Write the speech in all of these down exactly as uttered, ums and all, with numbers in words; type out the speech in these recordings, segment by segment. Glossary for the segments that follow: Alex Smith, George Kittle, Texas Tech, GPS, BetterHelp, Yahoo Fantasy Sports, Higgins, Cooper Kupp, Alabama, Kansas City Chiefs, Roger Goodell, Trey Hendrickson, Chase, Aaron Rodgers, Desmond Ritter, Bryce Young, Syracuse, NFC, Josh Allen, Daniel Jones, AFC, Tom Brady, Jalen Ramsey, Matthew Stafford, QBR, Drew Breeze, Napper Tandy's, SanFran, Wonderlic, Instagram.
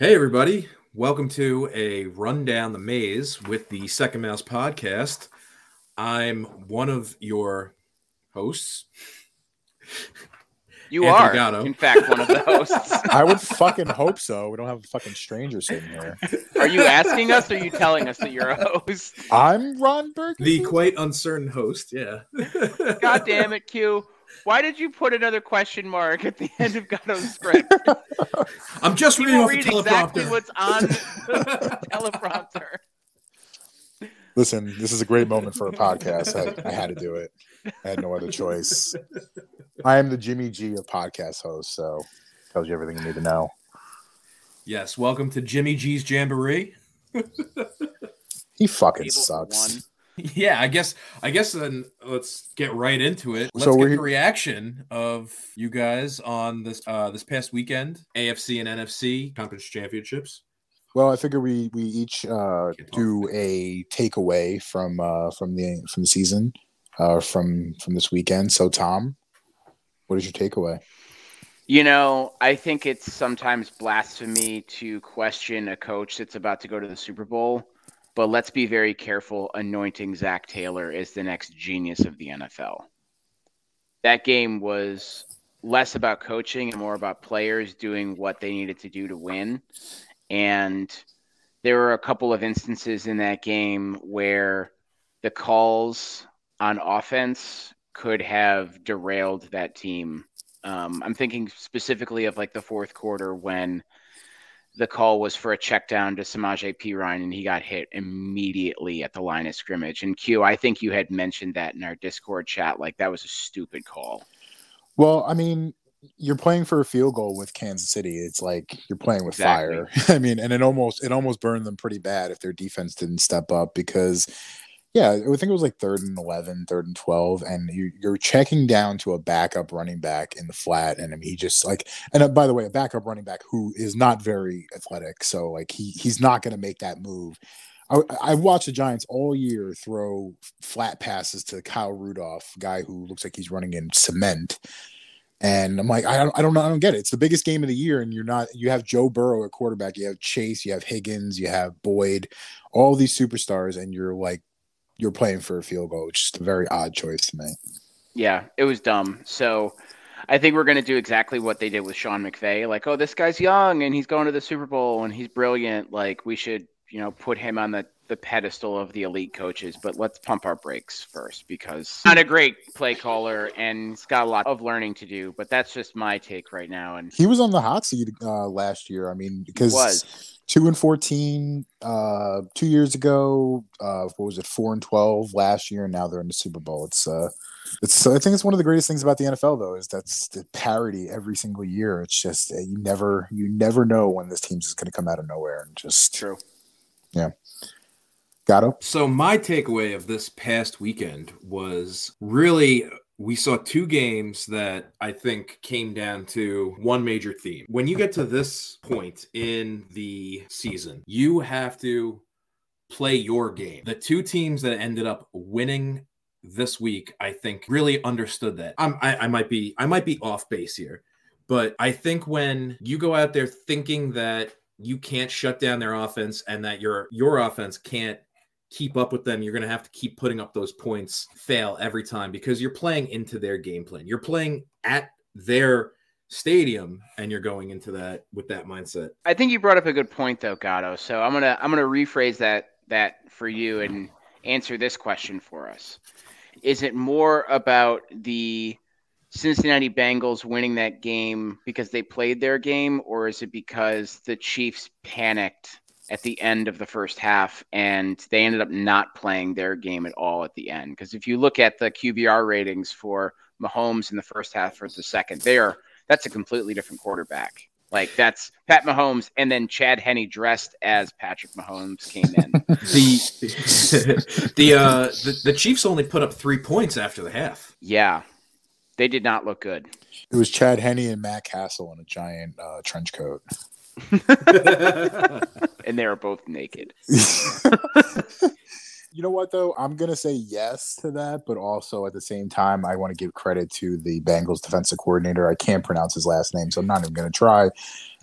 Hey, everybody. Welcome to a Run Down the Maze with the Second Mouse Podcast. I'm one of your hosts. You Anthony are, Gatto. In fact, one of the hosts. I would fucking hope so. We don't have a fucking stranger sitting here. Are you asking us or are you telling us that you're a host? I'm Ron Burgundy. The quite uncertain host, yeah. God damn it, Q. Why did you put another question mark at the end of Gatto's script? I'm just reading off read the teleprompter. Exactly what's on the teleprompter. Listen, this is a great moment for a podcast. I, I had to do it. I had no other choice. I am the Jimmy G of podcast hosts, so tells you everything you need to know. Yes, welcome to Jimmy G's Jamboree. He fucking Table sucks. One. Yeah, I guess I guess then let's get right into it. Let's so get the reaction of you guys on this uh, this past weekend, A F C and N F C conference championships. Well, I figure we we each uh, do a takeaway from uh, from the from the season uh, from from this weekend. So, Tom, what is your takeaway? You know, I think it's sometimes blasphemy to question a coach that's about to go to the Super Bowl. But let's be very careful anointing Zac Taylor as the next genius of the N F L. That game was less about coaching and more about players doing what they needed to do to win. And there were a couple of instances in that game where the calls on offense could have derailed that team. Um, I'm thinking specifically of like the fourth quarter when the call was for a check down to Samaje Perine, and he got hit immediately at the line of scrimmage. And Q, I think you had mentioned that in our Discord chat. Like, that was a stupid call. Well, I mean, you're playing for a field goal with Kansas City. It's like you're playing with exactly. fire. I mean, and it almost it almost burned them pretty bad if their defense didn't step up because, yeah, I think it was like third and eleven, third and twelve, and you're, you're checking down to a backup running back in the flat, and I mean, he just like – and uh, by the way, a backup running back who is not very athletic, so like he he's not going to make that move. I, I watched the Giants all year throw flat passes to Kyle Rudolph, guy who looks like he's running in cement. And I'm like, I don't, I don't know, I don't get it. It's the biggest game of the year, and you're not. You have Joe Burrow at quarterback, you have Chase, you have Higgins, you have Boyd, all these superstars, and you're like, you're playing for a field goal, which is a very odd choice to me. Yeah, it was dumb. So I think we're going to do exactly what they did with Sean McVay. Like, oh, this guy's young and he's going to the Super Bowl and he's brilliant. Like, we should, you know, put him on the, the pedestal of the elite coaches. But let's pump our brakes first because he's not a great play caller and he's got a lot of learning to do. But that's just my take right now. And he was on the hot seat uh, last year. I mean, because he was. Two and fourteen, uh, two years ago. Uh, what was it? Four and twelve last year, and now they're in the Super Bowl. It's, uh, it's. I think it's one of the greatest things about the N F L, though, is that's the parity every single year. It's just uh, you never, you never know when this team's going to come out of nowhere and just. True. Yeah. Gatto. So my takeaway of this past weekend was really. We saw two games that I think came down to one major theme. When you get to this point in the season, you have to play your game. The two teams that ended up winning this week, I think, really understood that. I'm, I, I might be, I might be off base here, but I think when you go out there thinking that you can't shut down their offense and that your your offense can't keep up with them, you're going to have to keep putting up those points, fail every time, because you're playing into their game plan. You're playing at their stadium, and you're going into that with that mindset. I think you brought up a good point, though, Gatto. So I'm going to I'm going to rephrase that that for you and answer this question for us. Is it more about the Cincinnati Bengals winning that game because they played their game, or is it because the Chiefs panicked at the end of the first half, and they ended up not playing their game at all at the end? Because if you look at the Q B R ratings for Mahomes in the first half versus the second, they are, that's a completely different quarterback. Like, that's Pat Mahomes, and then Chad Henne dressed as Patrick Mahomes came in. the the, uh, the the Chiefs only put up three points after the half. Yeah, they did not look good. It was Chad Henne and Matt Castle in a giant uh, trench coat. And they were both naked. You know what, though? I'm going to say yes to that, but also at the same time, I want to give credit to the Bengals defensive coordinator. I can't pronounce his last name, so I'm not even going to try.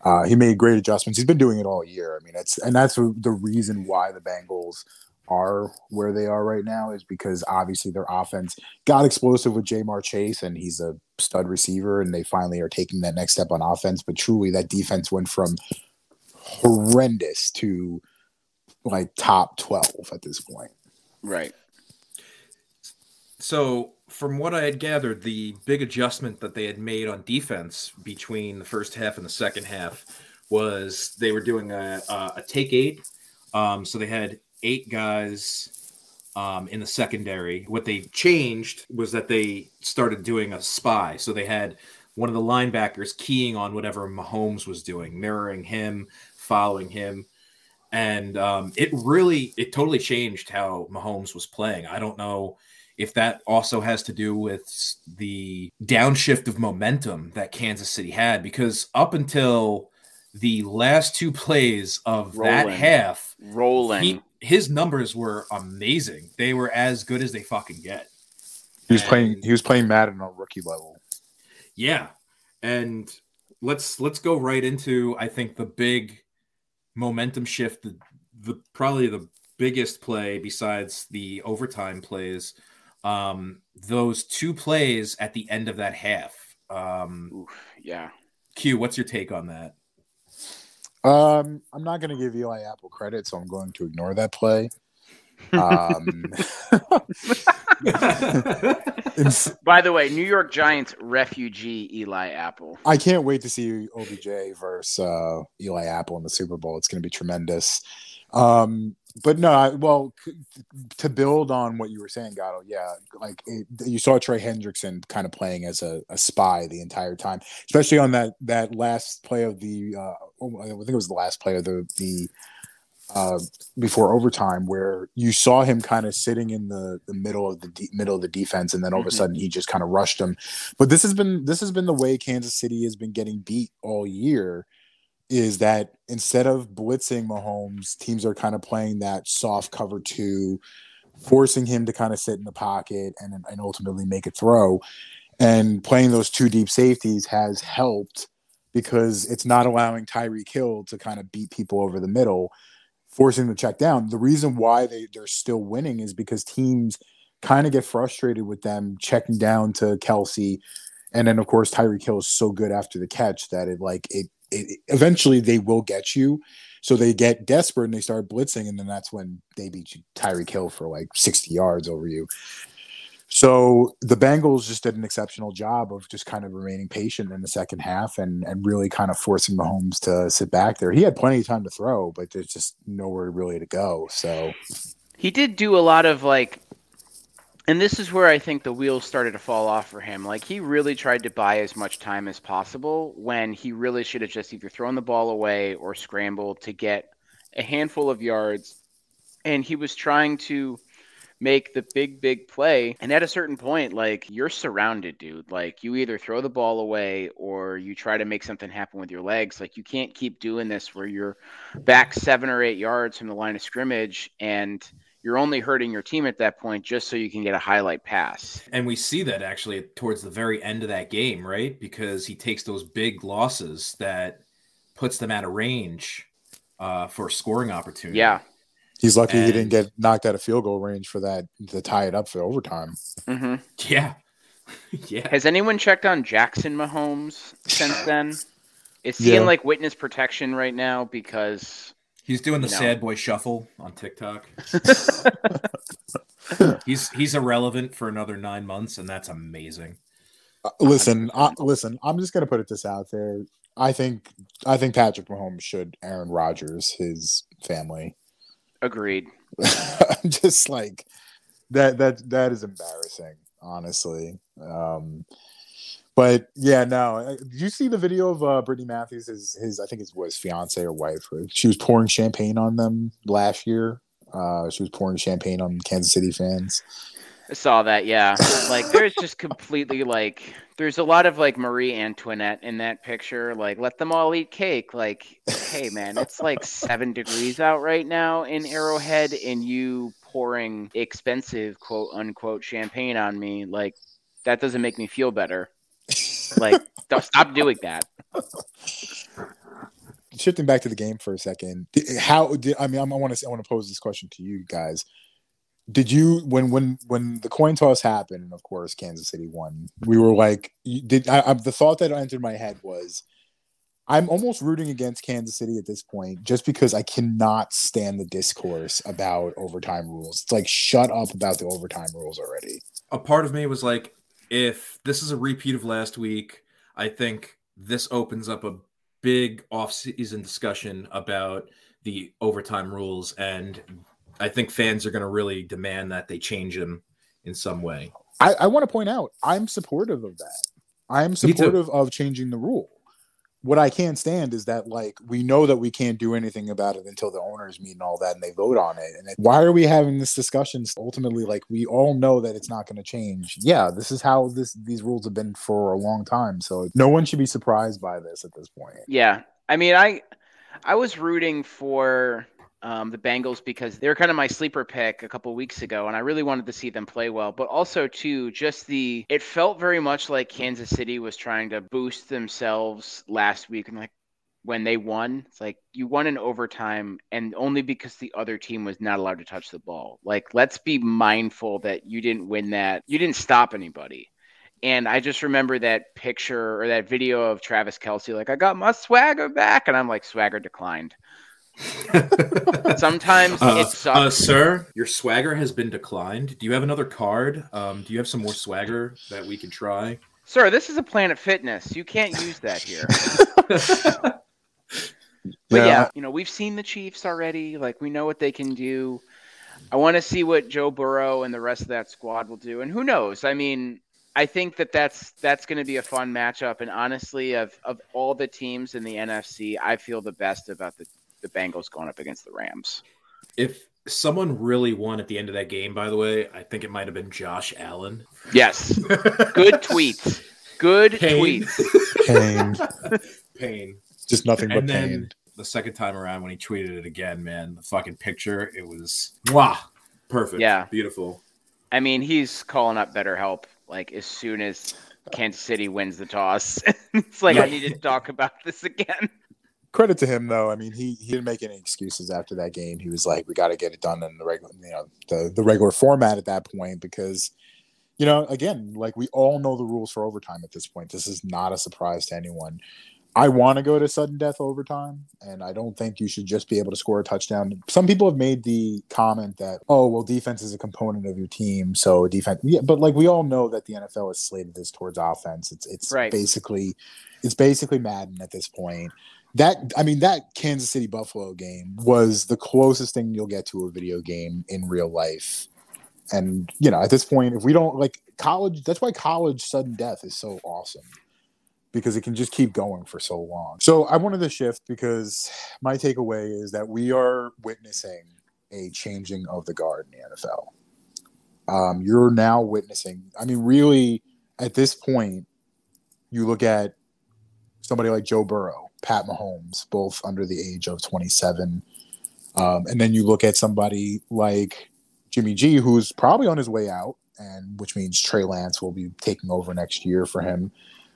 Uh, he made great adjustments. He's been doing it all year. I mean, it's and that's the reason why the Bengals are where they are right now, is because obviously their offense got explosive with Ja'Marr Chase, and he's a stud receiver, and they finally are taking that next step on offense. But truly, that defense went from horrendous to like top twelve at this point. Right. So from what I had gathered, the big adjustment that they had made on defense between the first half and the second half was they were doing a, a, a take eight. Um, so they had eight guys um, in the secondary. What they changed was that they started doing a spy. So they had one of the linebackers keying on whatever Mahomes was doing, mirroring him, following him. And um, it really, it totally changed how Mahomes was playing. I don't know if that also has to do with the downshift of momentum that Kansas City had, because up until the last two plays of rolling, that half, rolling, he, his numbers were amazing. They were as good as they fucking get. He was and, playing. He was playing Madden on rookie level. Yeah, and let's let's go right into, I think, the big momentum shift. The, the probably the biggest play besides the overtime plays. Um, those two plays at the end of that half. Um, Oof, yeah. Q, what's your take on that? Um, I'm not going to give Eli Apple credit, so I'm going to ignore that play. Um, by the way, New York Giants refugee Eli Apple. I can't wait to see O B J versus uh, Eli Apple in the Super Bowl. It's going to be tremendous. Um, But no, I, well, to build on what you were saying, Gatto, yeah, like it, you saw Trey Hendrickson kind of playing as a, a spy the entire time, especially on that, that last play of the, uh, I think it was the last play of the, the uh, before overtime, where you saw him kind of sitting in the, the middle of the de- middle of the defense, and then all mm-hmm. of a sudden he just kind of rushed him. But this has been this has been the way Kansas City has been getting beat all year. Is that instead of blitzing Mahomes, teams are kind of playing that soft cover two, forcing him to kind of sit in the pocket and, and ultimately make a throw. And playing those two deep safeties has helped, because it's not allowing Tyreek Hill to kind of beat people over the middle, forcing the check down. The reason why they, they're still winning is because teams kind of get frustrated with them checking down to Kelsey. And then, of course, Tyreek Hill is so good after the catch that it like it, It, eventually they will get you. So they get desperate and they start blitzing, and then that's when they beat you, Tyreek Hill, for like sixty yards over you. So the Bengals just did an exceptional job of just kind of remaining patient in the second half and, and really kind of forcing Mahomes to sit back there. He had plenty of time to throw, but there's just nowhere really to go. So he did do a lot of like, and this is where I think the wheels started to fall off for him. Like, he really tried to buy as much time as possible when he really should have just either thrown the ball away or scrambled to get a handful of yards. And he was trying to make the big, big play. And at a certain point, like, you're surrounded, dude. Like, you either throw the ball away or you try to make something happen with your legs. Like, you can't keep doing this where you're back seven or eight yards from the line of scrimmage and you're only hurting your team at that point just so you can get a highlight pass. And we see that actually towards the very end of that game, right? Because he takes those big losses that puts them out of range uh, for scoring opportunity. Yeah. He's lucky and... he didn't get knocked out of field goal range for that to tie it up for overtime. Mm-hmm. Yeah. yeah. Has anyone checked on Jackson Mahomes since then? Is he yeah. in like witness protection right now because... He's doing the no. sad boy shuffle on TikTok. he's he's irrelevant for another nine months, and that's amazing. Uh, listen, I, listen, I'm just gonna put this out there. I think I think Patrick Mahomes should Aaron Rodgers his family. Agreed. I'm just like that. That that is embarrassing, honestly. Um, But yeah, no. Did you see the video of uh, Brittany Matthews? His, his, I think it was fiance or wife. She was pouring champagne on them last year. Uh, she was pouring champagne on Kansas City fans. I saw that. Yeah, like there's just completely like there's a lot of like Marie Antoinette in that picture. Like, let them all eat cake. Like, hey man, it's like seven degrees out right now in Arrowhead, and you pouring expensive quote unquote champagne on me. Like, that doesn't make me feel better. Like, stop doing that. shifting back to the game for a second, how did, I mean, I want to I want to pose this question to you guys. Did you, when when when the coin toss happened, and of course Kansas City won, we were like, did I, I, the thought that entered my head was, I'm almost rooting against Kansas City at this point, just because I cannot stand the discourse about overtime rules. It's like, shut up about the overtime rules already. A part of me was like, if this is a repeat of last week, I think this opens up a big off-season discussion about the overtime rules, and I think fans are going to really demand that they change them in some way. I, I want to point out, I'm supportive of that. I'm supportive of changing the rule. What I can't stand is that, like, we know that we can't do anything about it until the owners meet and all that, and they vote on it. And it, why are we having this discussion? Ultimately, like, we all know that it's not going to change. Yeah, this is how this these rules have been for a long time. So no one should be surprised by this at this point. Yeah, I mean, I I was rooting for um, the Bengals because they were kind of my sleeper pick a couple of weeks ago, and I really wanted to see them play well. But also, too, just the it felt very much like Kansas City was trying to boost themselves last week, and like when they won, it's like you won in overtime, and only because the other team was not allowed to touch the ball. Like, let's be mindful that you didn't win that. You didn't stop anybody. And I just remember that picture or that video of Travis Kelce, like, I got my swagger back, and I'm like, swagger declined. Sometimes uh, it sucks. Uh, sir, your swagger has been declined. Do you have another card? Um, do you have some more swagger that we can try? Sir, this is a Planet Fitness. You can't use that here. But yeah. yeah, you know, we've seen the Chiefs already. Like, we know what they can do. I want to see what Joe Burrow and the rest of that squad will do. And who knows? I mean, I think that that's that's going to be a fun matchup. And honestly, of of all the teams in the N F C, I feel the best about the. the Bengals going up against the Rams. If someone really won at the end of that game, by the way, I think it might have been Josh Allen. Yes. Good tweets. Good pain. tweets. Pain. Pain. Just nothing but and pain. Then the second time around when he tweeted it again, man, the fucking picture, it was wow, perfect. Yeah. Beautiful. I mean, he's calling up BetterHelp like as soon as Kansas City wins the toss. It's like, yeah. I need to talk about this again. Credit to him, though. I mean, he, he didn't make any excuses after that game. He was like, "We got to get it done in the regular, you know, the, the regular format." At that point, because, you know, again, like we all know the rules for overtime at this point. This is not a surprise to anyone. I want to go to sudden death overtime, and I don't think you should just be able to score a touchdown. Some people have made the comment that, oh, well, defense is a component of your team, so defense. Yeah, but like we all know that the N F L has slated this towards offense. It's it's right. basically it's basically Madden at this point. That I mean, that Kansas City Buffalo game was the closest thing you'll get to a video game in real life. And, you know, at this point, if we don't like college, that's why college sudden death is so awesome, because it can just keep going for so long. So I wanted to shift because my takeaway is that we are witnessing a changing of the guard in the N F L. Um, you're now witnessing, I mean, really, at this point, you look at somebody like Joe Burrow, Pat Mahomes, both under the age of twenty-seven. Um, and then you look at somebody like Jimmy G, who's probably on his way out, and which means Trey Lance will be taking over next year for him.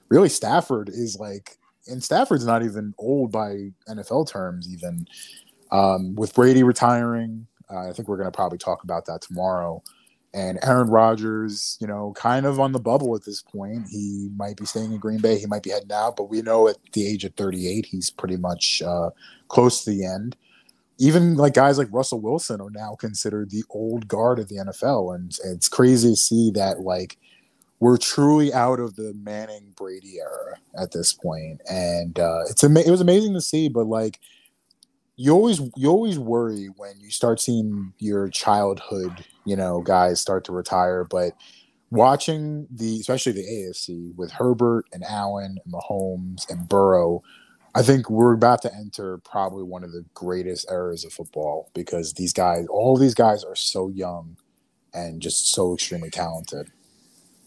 Really, Stafford is like, and Stafford's not even old by N F L terms, even. Um, with Brady retiring, uh, I think we're going to probably talk about that tomorrow. And Aaron Rodgers, you know, kind of on the bubble at this point. He might be staying in Green Bay. He might be heading out. But we know at the age of thirty-eight, he's pretty much uh, close to the end. Even like guys like Russell Wilson are now considered the old guard of the N F L. And, and it's crazy to see that, like, we're truly out of the Manning-Brady era at this point. And uh, it's ama- it was amazing to see, but, like, You always you always worry when you start seeing your childhood, you know, guys start to retire. But watching the, especially the A F C with Herbert and Allen and Mahomes and Burrow, I think we're about to enter probably one of the greatest eras of football, because these guys, all these guys, are so young and just so extremely talented.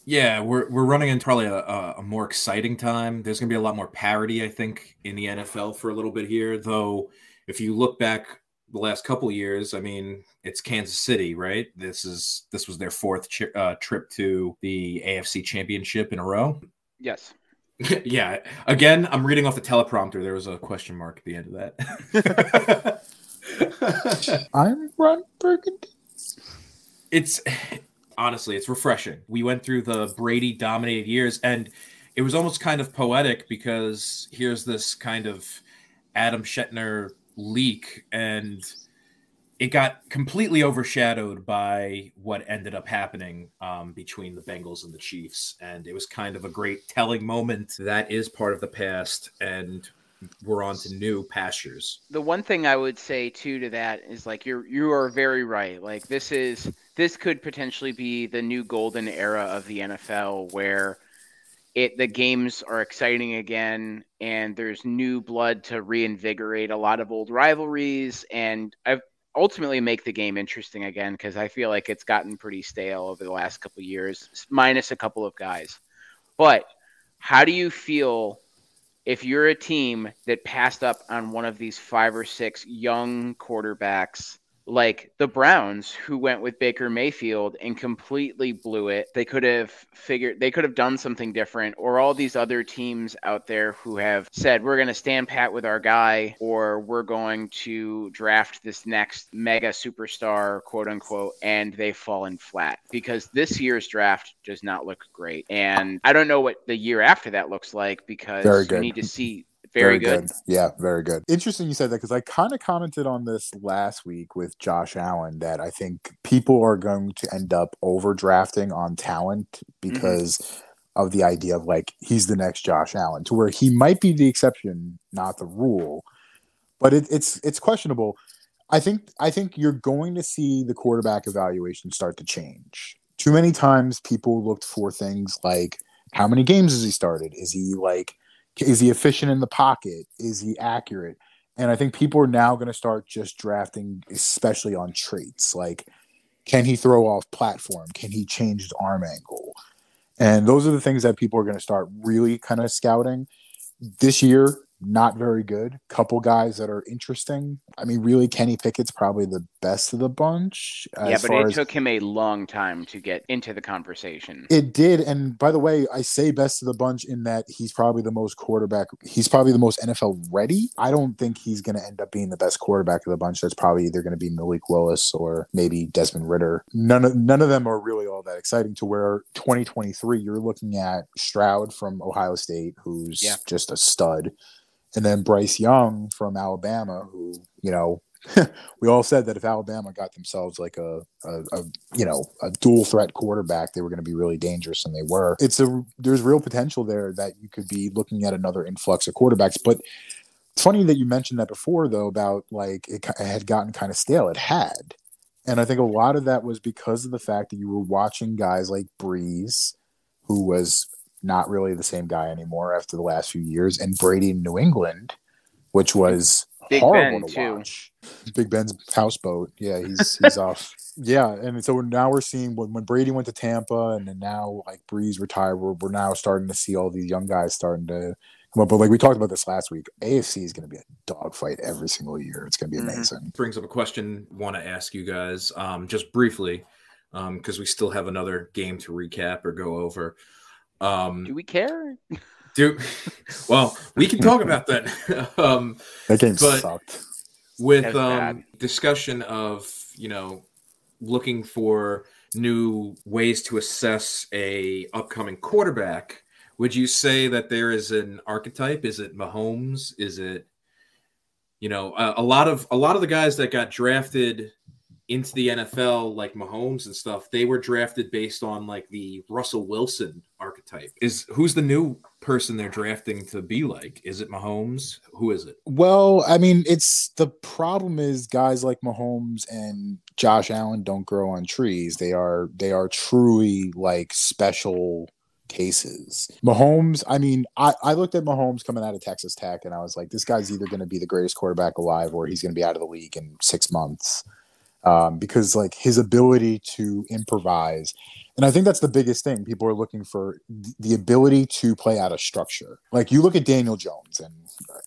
Yeah, we're we're running into probably a, a more exciting time. There's going to be a lot more parity, I think, in the N F L for a little bit here, though. If you look back the last couple of years, I mean, it's Kansas City, right? This is this was their fourth chi- uh, trip to the A F C Championship in a row. Yes. Yeah. Again, I'm reading off the teleprompter. There was a question mark at the end of that. I'm Ron Burgundy. It's honestly, it's refreshing. We went through the Brady dominated years, and it was almost kind of poetic because here's this kind of Adam Schettner leak, and it got completely overshadowed by what ended up happening um, between the Bengals and the Chiefs. And it was kind of a great telling moment. That is part of the past, and we're on to new pastures. The one thing I would say, too, to that is, like, you're, you are very right. Like, this is this could potentially be the new golden era of the N F L where it the games are exciting again, and there's new blood to reinvigorate a lot of old rivalries. And I've ultimately make the game interesting again, because I feel like it's gotten pretty stale over the last couple of years, minus a couple of guys. But how do you feel if you're a team that passed up on one of these five or six young quarterbacks like the Browns, who went with Baker Mayfield and completely blew it? They could have figured they could have done something different, or all these other teams out there who have said, we're going to stand pat with our guy, or we're going to draft this next mega superstar, quote unquote, and they've fallen flat because this year's draft does not look great. And I don't know what the year after that looks like, because you need to see. Very, very good. good. Yeah, very good. Interesting you said that, because I kind of commented on this last week with Josh Allen that I think people are going to end up overdrafting on talent because mm-hmm. of the idea of, like, he's the next Josh Allen, to where he might be the exception, not the rule. But it, it's it's questionable. I think I think you're going to see the quarterback evaluation start to change. Too many times people looked for things like, how many games has he started? Is he like Is he efficient in the pocket? Is he accurate? And I think people are now going to start just drafting, especially on traits. Like, can he throw off platform? Can he change his arm angle? And those are the things that people are going to start really kind of scouting. This year, not very good. Couple guys that are interesting. I mean, really, Kenny Pickett's probably the best of the bunch. Yeah, but it took him a long time to get into the conversation. It did. And by the way, I say best of the bunch in that he's probably the most quarterback. He's probably the most N F L ready. I don't think he's going to end up being the best quarterback of the bunch. That's probably either going to be Malik Willis or maybe Desmond Ritter. None of, none of them are really all that exciting, to where twenty twenty-three, you're looking at Stroud from Ohio State, who's yeah. just a stud. And then Bryce Young from Alabama, who, you know, we all said that if Alabama got themselves like a, a, a you know, a dual threat quarterback, they were going to be really dangerous, and they were. It's a there's real potential there that you could be looking at another influx of quarterbacks. But it's funny that you mentioned that before, though, about like it, it had gotten kind of stale. It had. And I think a lot of that was because of the fact that you were watching guys like Breeze, who was not really the same guy anymore after the last few years, and Brady in New England, which was Big horrible Ben, to too. watch. Big Ben's houseboat. Yeah, he's he's off. Yeah, and so now we're seeing when, when Brady went to Tampa, and then now like Breeze retired, we're, we're now starting to see all these young guys starting to come up. But like we talked about this last week, A F C is going to be a dogfight every single year. It's going to be amazing. Mm-hmm. Brings up a question I want to ask you guys um, just briefly, because um, we still have another game to recap or go over. Um, do we care? Do well, we can talk about that. um, that game but sucked. With um, discussion of, you know, looking for new ways to assess a upcoming quarterback, would you say that there is an archetype? Is it Mahomes? Is it, you know, a, a lot of a lot of the guys that got drafted into the N F L, like Mahomes and stuff, they were drafted based on like the Russell Wilson archetype. Is who's the new person they're drafting to be like? Is it Mahomes? Who is it? Well, I mean, it's the problem is guys like Mahomes and Josh Allen don't grow on trees. They are they are truly like special cases. Mahomes, I mean, I, I looked at Mahomes coming out of Texas Tech, and I was like, this guy's either going to be the greatest quarterback alive, or he's going to be out of the league in six months. Um, because like his ability to improvise. And I think that's the biggest thing. People are looking for th- the ability to play out of structure. Like you look at Daniel Jones, and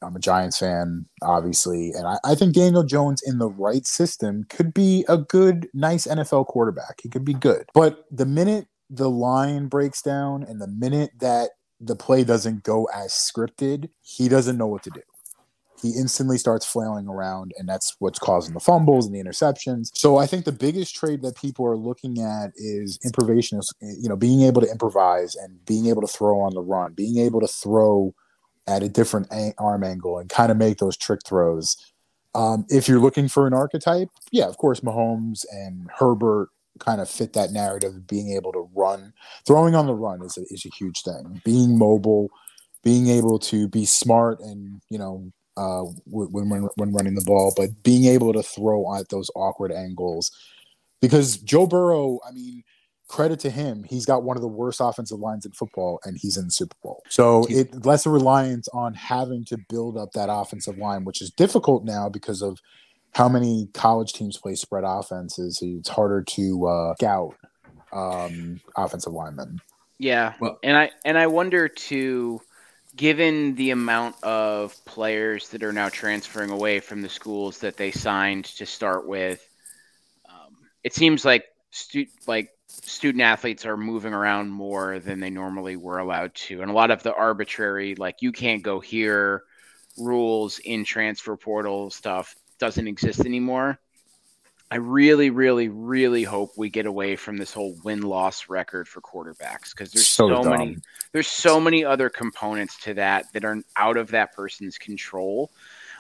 I'm a Giants fan, obviously. And I, I think Daniel Jones in the right system could be a good, nice N F L quarterback. He could be good. But the minute the line breaks down, and the minute that the play doesn't go as scripted, he doesn't know what to do. He instantly starts flailing around, and that's what's causing the fumbles and the interceptions. So I think the biggest trade that people are looking at is improvisation, you know, being able to improvise and being able to throw on the run, being able to throw at a different a- arm angle and kind of make those trick throws. Um, if you're looking for an archetype, yeah, of course, Mahomes and Herbert kind of fit that narrative of being able to run. Throwing on the run is a, is a huge thing. Being mobile, being able to be smart and, you know, uh, when, when, when running the ball, but being able to throw at those awkward angles. Because Joe Burrow, I mean, credit to him, he's got one of the worst offensive lines in football, and he's in the Super Bowl. So it less a reliance on having to build up that offensive line, which is difficult now because of how many college teams play spread offenses. It's harder to uh, scout um, offensive linemen. Yeah, well, and I and I wonder too, given the amount of players that are now transferring away from the schools that they signed to start with, um, it seems like stu- like student athletes are moving around more than they normally were allowed to, and a lot of the arbitrary, like you can't go here, rules in transfer portal stuff doesn't exist anymore. I really, really, really hope we get away from this whole win-loss record for quarterbacks, because there's so, so many, there's so many other components to that that are out of that person's control.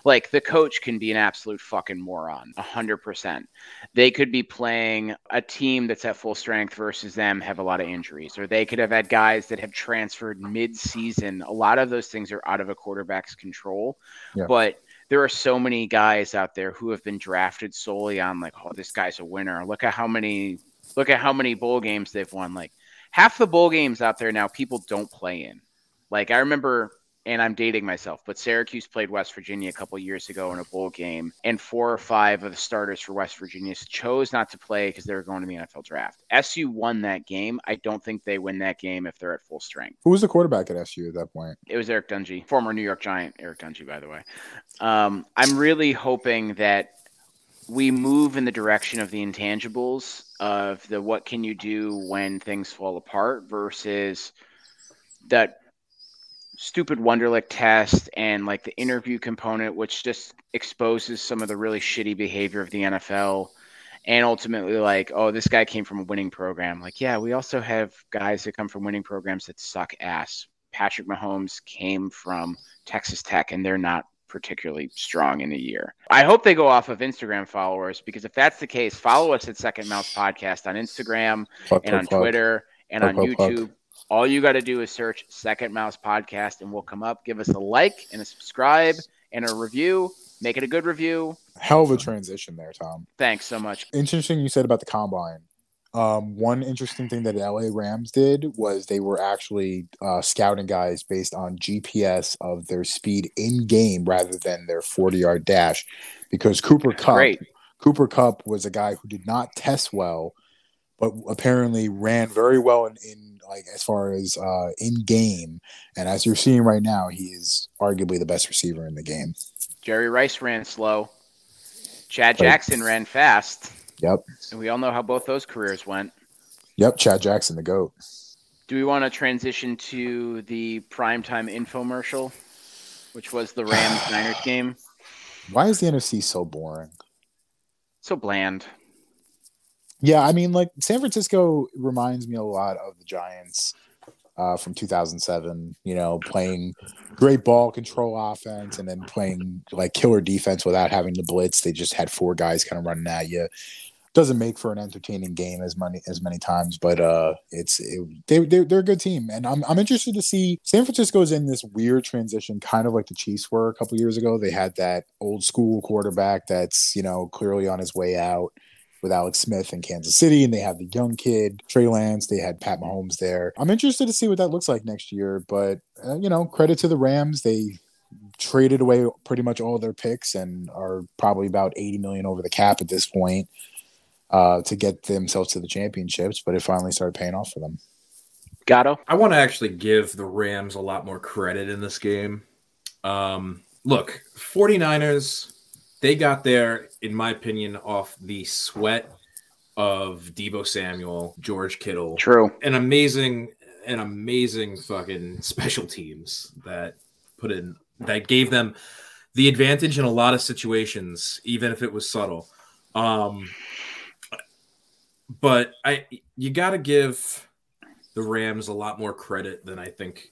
Like, the coach can be an absolute fucking moron, one hundred percent. They could be playing a team that's at full strength versus them, have a lot of injuries, or they could have had guys that have transferred mid-season. A lot of those things are out of a quarterback's control, yeah. But there are so many guys out there who have been drafted solely on, like, oh, this guy's a winner. Look at how many, look at how many bowl games they've won. Like, half the bowl games out there now people don't play in. Like, I remember, and I'm dating myself, but Syracuse played West Virginia a couple years ago in a bowl game, and four or five of the starters for West Virginia chose not to play because they were going to the N F L draft. S U won that game. I don't think they win that game if they're at full strength. Who was the quarterback at S U at that point? It was Eric Dungey, former New York Giant Eric Dungey, by the way. Um, I'm really hoping that we move in the direction of the intangibles of the what can you do when things fall apart versus that stupid Wonderlic test and like the interview component, which just exposes some of the really shitty behavior of the N F L. And ultimately, like, oh, this guy came from a winning program. Like, yeah, we also have guys that come from winning programs that suck ass. Patrick Mahomes came from Texas Tech, and they're not particularly strong in a year. I hope they go off of Instagram followers, because if that's the case, follow us at Second Mouse Podcast on Instagram plug, and plug, on plug. Twitter and plug, on plug, YouTube. Plug. All you got to do is search Second Mouse Podcast, and we'll come up. Give us a like and a subscribe and a review. Make it a good review. Hell of a transition there, Tom. Thanks so much. Interesting you said about the combine. Um, one interesting thing that LARams did was they were actually uh, scouting guys based on G P S of their speed in-game rather than their forty-yard dash, because Cooper Kupp, Cooper Kupp was a guy who did not test well, but apparently ran very well in, in like as far as uh, in game. And as you're seeing right now, he is arguably the best receiver in the game. Jerry Rice ran slow. Chad Jackson but, ran fast. Yep. And we all know how both those careers went. Yep. Chad Jackson, the GOAT. Do we want to transition to the primetime infomercial, which was the Rams Niners game? Why is the N F C so boring? So bland. Yeah, I mean, like, San Francisco reminds me a lot of the Giants uh, from two thousand seven, you know, playing great ball control offense and then playing, like, killer defense without having to blitz. They just had four guys kind of running at you. Doesn't make for an entertaining game as many as many times, but uh, it's it, they they're, they're a good team, and I'm I'm interested to see. San Francisco's in this weird transition, kind of like the Chiefs were a couple years ago. They had that old school quarterback that's, you know, clearly on his way out, with Alex Smith in Kansas City, and they have the young kid, Trey Lance. They had Pat Mahomes there. I'm interested to see what that looks like next year, but, uh, you know, credit to the Rams. They traded away pretty much all of their picks and are probably about eighty million dollars over the cap at this point uh, to get themselves to the championships, but it finally started paying off for them. Gatto? I want to actually give the Rams a lot more credit in this game. Um, look, 49ers... They got there, in my opinion, off the sweat of Deebo Samuel, George Kittle. True. An amazing an amazing fucking special teams that put in, that gave them the advantage in a lot of situations, even if it was subtle. Um, but I, you got to give the Rams a lot more credit than I think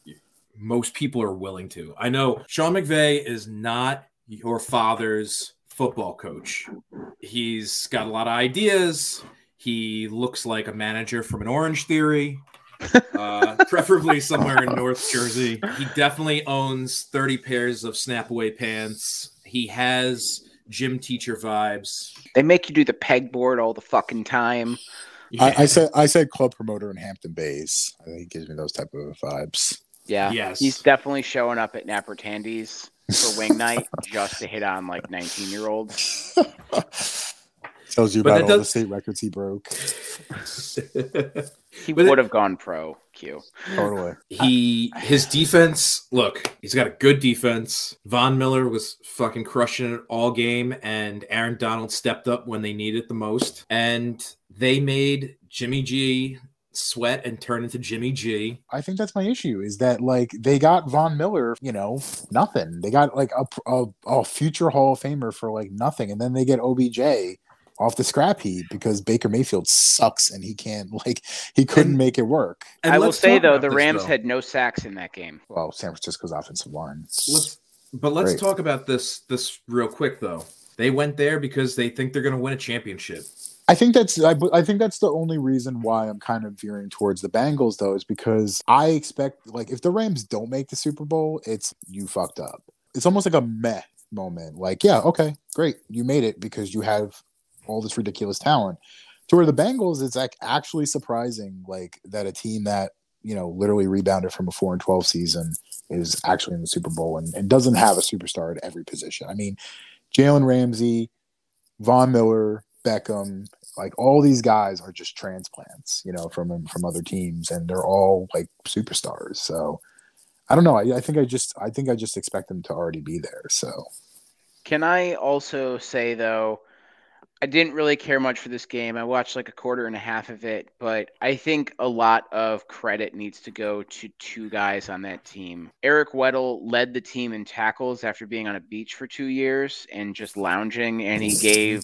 most people are willing to. I know Sean McVay is not your father's football coach. He's got a lot of ideas. He looks like a manager from an Orange Theory, uh, preferably somewhere in North Jersey. He definitely owns thirty pairs of snap-away pants. He has gym teacher vibes. They make you do the pegboard all the fucking time. Yeah. I, I said I said club promoter in Hampton Bays. I think he gives me those type of vibes. Yeah, yes. He's definitely showing up at Napper Tandy's for wing night just to hit on like nineteen-year-olds. Tells you about all does... the state records he broke. He would have it... gone pro, Q. Totally. He, his defense, look, he's got a good defense. Von Miller was fucking crushing it all game, and Aaron Donald stepped up when they needed it the most. And they made Jimmy G sweat and turn into Jimmy G. I think that's my issue, is that like they got Von Miller, you know, nothing. They got like a, a, a future Hall of Famer for like nothing. And then they get O B J off the scrap heap because Baker Mayfield sucks and he can't, like, he couldn't and, make it work. I will say, though, the Rams had no sacks in that game. Well, San Francisco's offensive line. Let's, but let's Great. talk about this this real quick, though. They went there because they think they're going to win a championship. I think that's I, I think that's the only reason why I'm kind of veering towards the Bengals, though, is because I expect, like, if the Rams don't make the Super Bowl, it's you fucked up. It's almost like a meh moment. Like, yeah, okay, great. You made it because you have all this ridiculous talent. To where the Bengals, it's like actually surprising, like, that a team that, you know, literally rebounded from a four and twelve season is actually in the Super Bowl and, and doesn't have a superstar at every position. I mean, Jalen Ramsey, Von Miller, Beckham, like all these guys are just transplants, you know, from from other teams, and they're all like superstars. So I don't know. I, I think I just I think I just expect them to already be there. So can I also say, though, I didn't really care much for this game. I watched like a quarter and a half of it, but I think a lot of credit needs to go to two guys on that team. Eric Weddle led the team in tackles after being on a beach for two years and just lounging, and he gave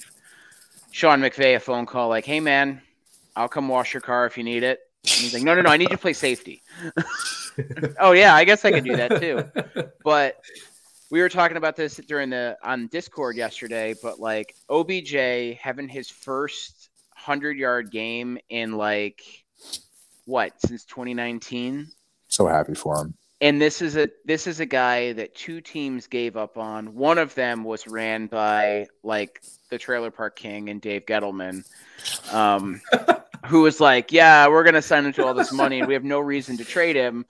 Sean McVay a phone call like, hey, man, I'll come wash your car if you need it. And he's like, no, no, no, I need you to play safety. Oh, yeah, I guess I could do that too. But we were talking about this during the on Discord yesterday, but like O B J having his first hundred-yard game in like, what, since twenty nineteen? So happy for him. And this is a this is a guy that two teams gave up on. One of them was ran by like the Trailer Park King and Dave Gettleman, um, who was like, yeah, we're going to sign him to all this money and we have no reason to trade him.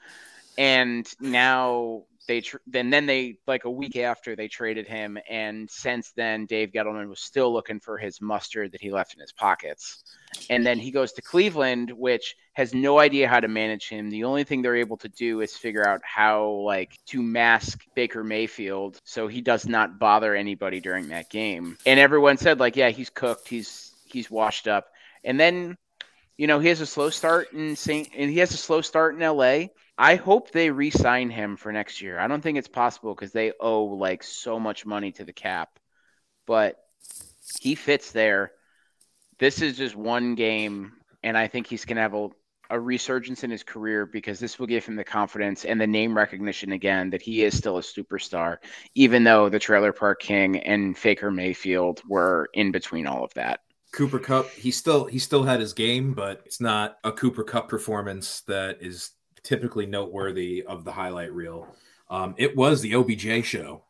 And now they tr- then then they like a week after they traded him. And since then, Dave Gettleman was still looking for his mustard that he left in his pockets. And then he goes to Cleveland, which has no idea how to manage him. The only thing they're able to do is figure out how, like, to mask Baker Mayfield so he does not bother anybody during that game. And everyone said, like, yeah, he's cooked, he's he's washed up. And then, you know, he has a slow start in Saint and he has a slow start in L A. I hope they re-sign him for next year. I don't think it's possible because they owe like so much money to the cap, but he fits there. This is just one game, and I think he's going to have a, a resurgence in his career because this will give him the confidence and the name recognition again that he is still a superstar, even though the Trailer Park King and Baker Mayfield were in between all of that. Cooper Kupp, he still he still had his game, but it's not a Cooper Kupp performance that is typically noteworthy of the highlight reel. Um, it was the O B J show,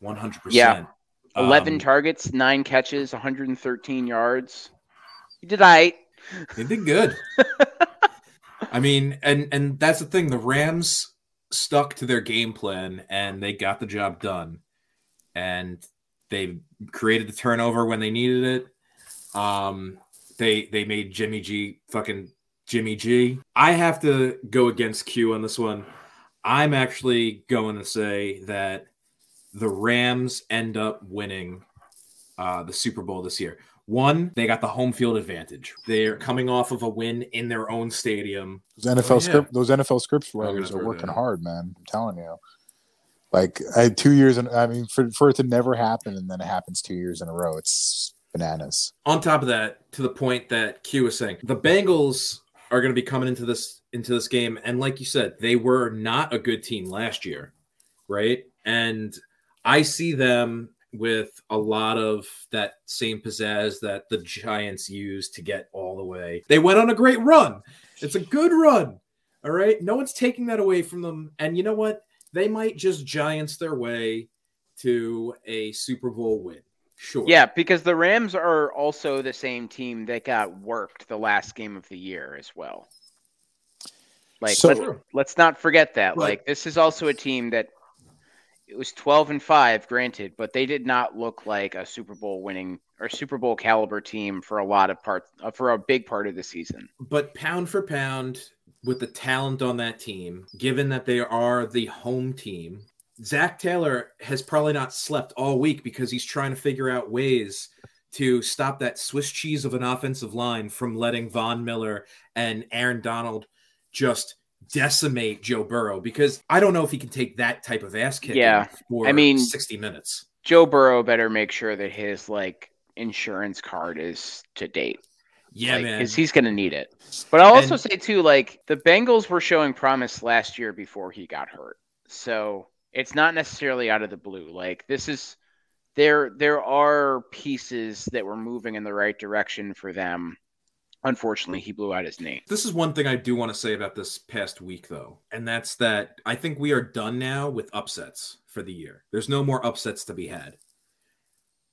one hundred percent. Yeah. eleven um, targets, nine catches, one hundred thirteen yards. He did all right. He did good. I mean, and and that's the thing. The Rams stuck to their game plan, and they got the job done. And they created the turnover when they needed it. Um, they they made Jimmy G fucking Jimmy G. I have to go against Q on this one. I'm actually going to say that the Rams end up winning uh, the Super Bowl this year. One, they got the home field advantage. They're coming off of a win in their own stadium. Those N F L oh, yeah. script, those N F L scripts writers are working that. hard, man. I'm telling you. Like, I had two years, in, I mean, for, for it to never happen, and then it happens two years in a row. It's bananas. On top of that, to the point that Q was saying, the Bengals are going to be coming into this into this game, and like you said, they were not a good team last year, right? And I see them with a lot of that same pizzazz that the Giants used to get all the way. They went on a great run. It's a good run, all right? No one's taking that away from them, and you know what? They might just Giants their way to a Super Bowl win. Sure. Yeah, because the Rams are also the same team that got worked the last game of the year as well. Like, so, let's, let's not forget that. Right. Like, this is also a team that it was twelve and five, granted, but they did not look like a Super Bowl winning or Super Bowl caliber team for a lot of part uh, for a big part of the season. But pound for pound, with the talent on that team, given that they are the home team, Zac Taylor has probably not slept all week because he's trying to figure out ways to stop that Swiss cheese of an offensive line from letting Von Miller and Aaron Donald just decimate Joe Burrow, because I don't know if he can take that type of ass kick yeah. for I mean, sixty minutes. Joe Burrow better make sure that his like insurance card is to date. Yeah, like, man. Because he's going to need it. But I'll also and, say, too, like, the Bengals were showing promise last year before he got hurt. So it's not necessarily out of the blue. Like, this is – there there are pieces that were moving in the right direction for them. Unfortunately, he blew out his knee. This is one thing I do want to say about this past week, though, and that's that I think we are done now with upsets for the year. There's no more upsets to be had.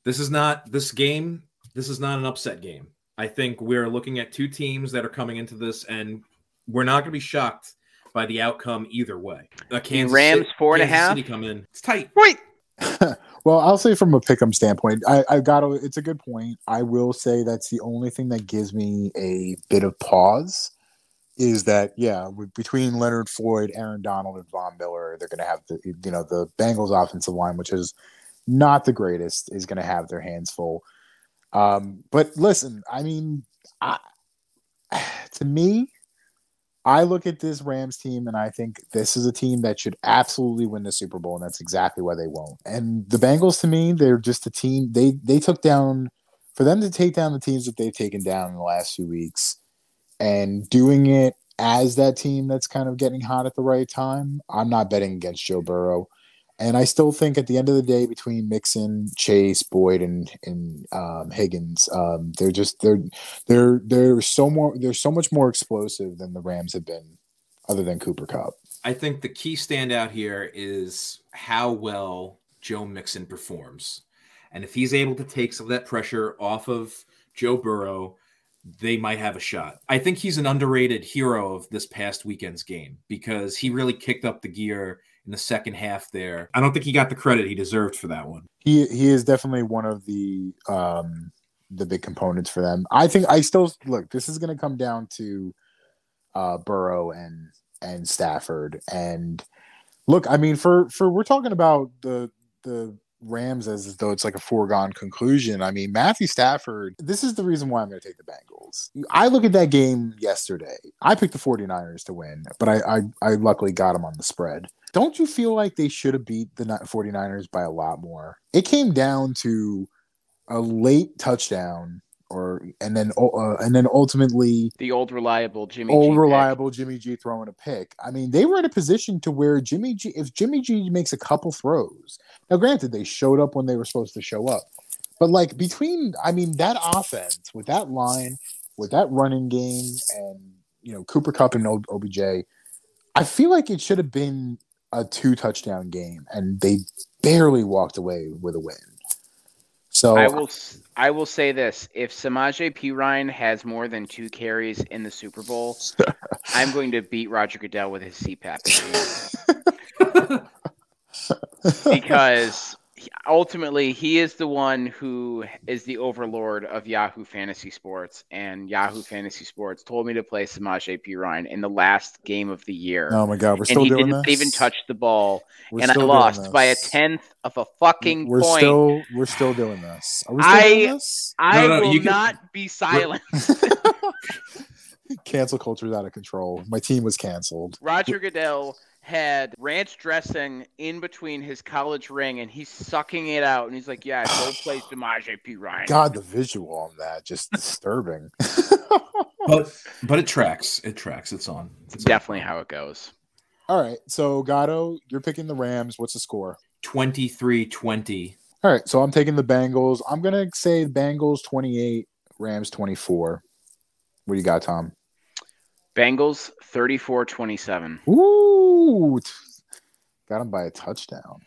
This is not – this game, this is not an upset game. I think we're looking at two teams that are coming into this, and we're not going to be shocked by the outcome either way. The Kansas Rams City, four and Kansas a half. City come in. It's tight. Wait. Well, I'll say from a pick'em standpoint, I, I got to, it's a good point. I will say that's the only thing that gives me a bit of pause is that, yeah, between Leonard Floyd, Aaron Donald, and Von Miller, they're going to have the, you know, the Bengals offensive line, which is not the greatest, is going to have their hands full. Um, but listen, I mean, I, to me, I look at this Rams team and I think this is a team that should absolutely win the Super Bowl, and that's exactly why they won't. And the Bengals, to me, they're just a team. They they took down – for them to take down the teams that they've taken down in the last few weeks and doing it as that team that's kind of getting hot at the right time, I'm not betting against Joe Burrow. And I still think at the end of the day, between Mixon, Chase, Boyd, and and um, Higgins, um, they're just they're they're they're so more they're so much more explosive than the Rams have been, other than Cooper Kupp. I think the key standout here is how well Joe Mixon performs, and if he's able to take some of that pressure off of Joe Burrow, they might have a shot. I think he's an underrated hero of this past weekend's game because he really kicked up the gear in the second half there. I don't think he got the credit he deserved for that one. He he is definitely one of the um, the big components for them. I think I still look. This is going to come down to uh, Burrow and and Stafford. And look, I mean, for for we're talking about the the Rams as though it's like a foregone conclusion. I mean, Matthew Stafford. This is the reason why I'm going to take the Bengals. I look at that game yesterday. I picked the 49ers to win, but I I, I luckily got them on the spread. Don't you feel like they should have beat the 49ers by a lot more? It came down to a late touchdown, or and then uh, and then ultimately the old reliable Jimmy old G reliable pick. Jimmy G throwing a pick. I mean, they were in a position to where Jimmy G, if Jimmy G makes a couple throws. Now, granted, they showed up when they were supposed to show up, but like between, I mean, that offense with that line, with that running game, and you know Cooper Kupp and O B J, I feel like it should have been a two touchdown game, and they barely walked away with a win. So I will, I will say this: if Samaje Perine has more than two carries in the Super Bowl, I'm going to beat Roger Goodell with his C PAP because ultimately, he is the one who is the overlord of Yahoo Fantasy Sports, and Yahoo Fantasy Sports told me to play Samaje Perine in the last game of the year. Oh my God, we're still doing this. And he didn't this? even touch the ball, we're and I lost by a tenth of a fucking we're point. Still, we're still doing this. Are we still I, doing this? I no, no, will not can... be silenced. Cancel culture is out of control. My team was canceled. Roger Goodell had ranch dressing in between his college ring, and he's sucking it out, and he's like, yeah, go play Samaje Perine. God, the visual on that, just disturbing. But but it tracks. It tracks. It's on. It's definitely on. How it goes. All right, so Gatto, you're picking the Rams. What's the score? twenty-three twenty. All right, so I'm taking the Bengals. I'm going to say Bengals twenty-eight, Rams twenty-four. What do you got, Tom? Bengals thirty-four twenty-seven. Ooh, got him by a touchdown.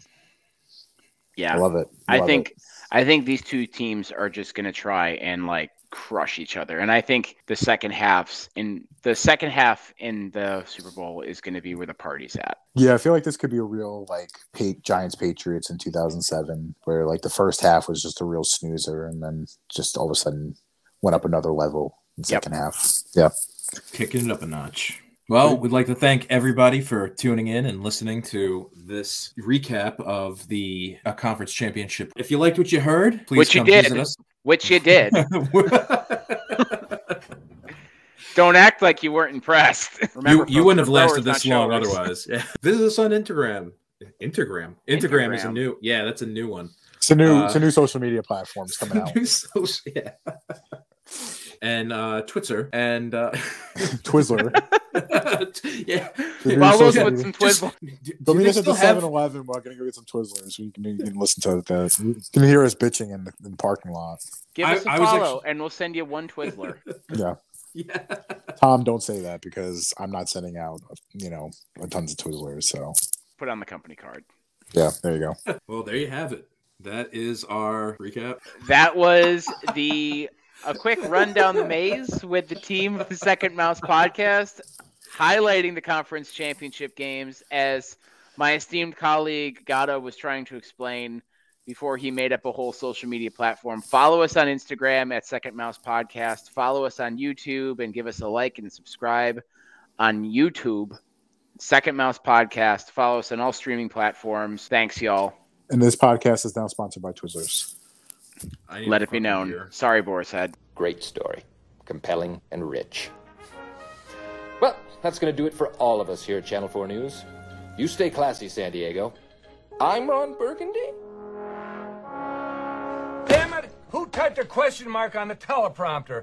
Yeah, I love it. Love I think it. I think these two teams are just gonna try and like crush each other, and I think the second halves in the second half in the Super Bowl is gonna be where the party's at. Yeah, I feel like this could be a real like pa- Giants Patriots in two thousand seven, where like the first half was just a real snoozer, and then just all of a sudden went up another level in the second yep. half. Yeah. Kicking it up a notch. Well, we'd like to thank everybody for tuning in and listening to this recap of the uh, conference championship. If you liked what you heard, please Which come you did. visit us. Which you did. Don't act like you weren't impressed. Remember, you, you wouldn't have lasted this long showers. Otherwise. Yeah. Visit us on Instagram. Instagram. Instagram. Instagram is a new. Yeah, that's a new one. It's a new. Uh, it's a new social media platform coming out. New social, yeah. And uh, Twitzer and uh... Twizzler. Yeah. Follow us with some Twizzlers. Don't meet us at the seven eleven while going to go get some Twizzlers. You can, you can listen to that. You can hear us bitching in the, in the parking lot. Give I, us a I follow actually... and we'll send you one Twizzler. Yeah. Yeah. Tom, don't say that because I'm not sending out, you know, tons of Twizzlers. So put on the company card. Yeah, there you go. Well, there you have it. That is our recap. That was the... A quick run down the maze with the team of the Second Mouse Podcast, highlighting the conference championship games as my esteemed colleague Gatto was trying to explain before he made up a whole social media platform. Follow us on Instagram at Second Mouse Podcast. Follow us on YouTube and give us a like and subscribe on YouTube. Second Mouse Podcast. Follow us on all streaming platforms. Thanks, y'all. And this podcast is now sponsored by Twizzlers. Let it be known. Here. Sorry, Boris Head. Great story. Compelling and rich. Well, that's going to do it for all of us here at Channel four News. You stay classy, San Diego. I'm Ron Burgundy. Damn it! Who typed a question mark on the teleprompter?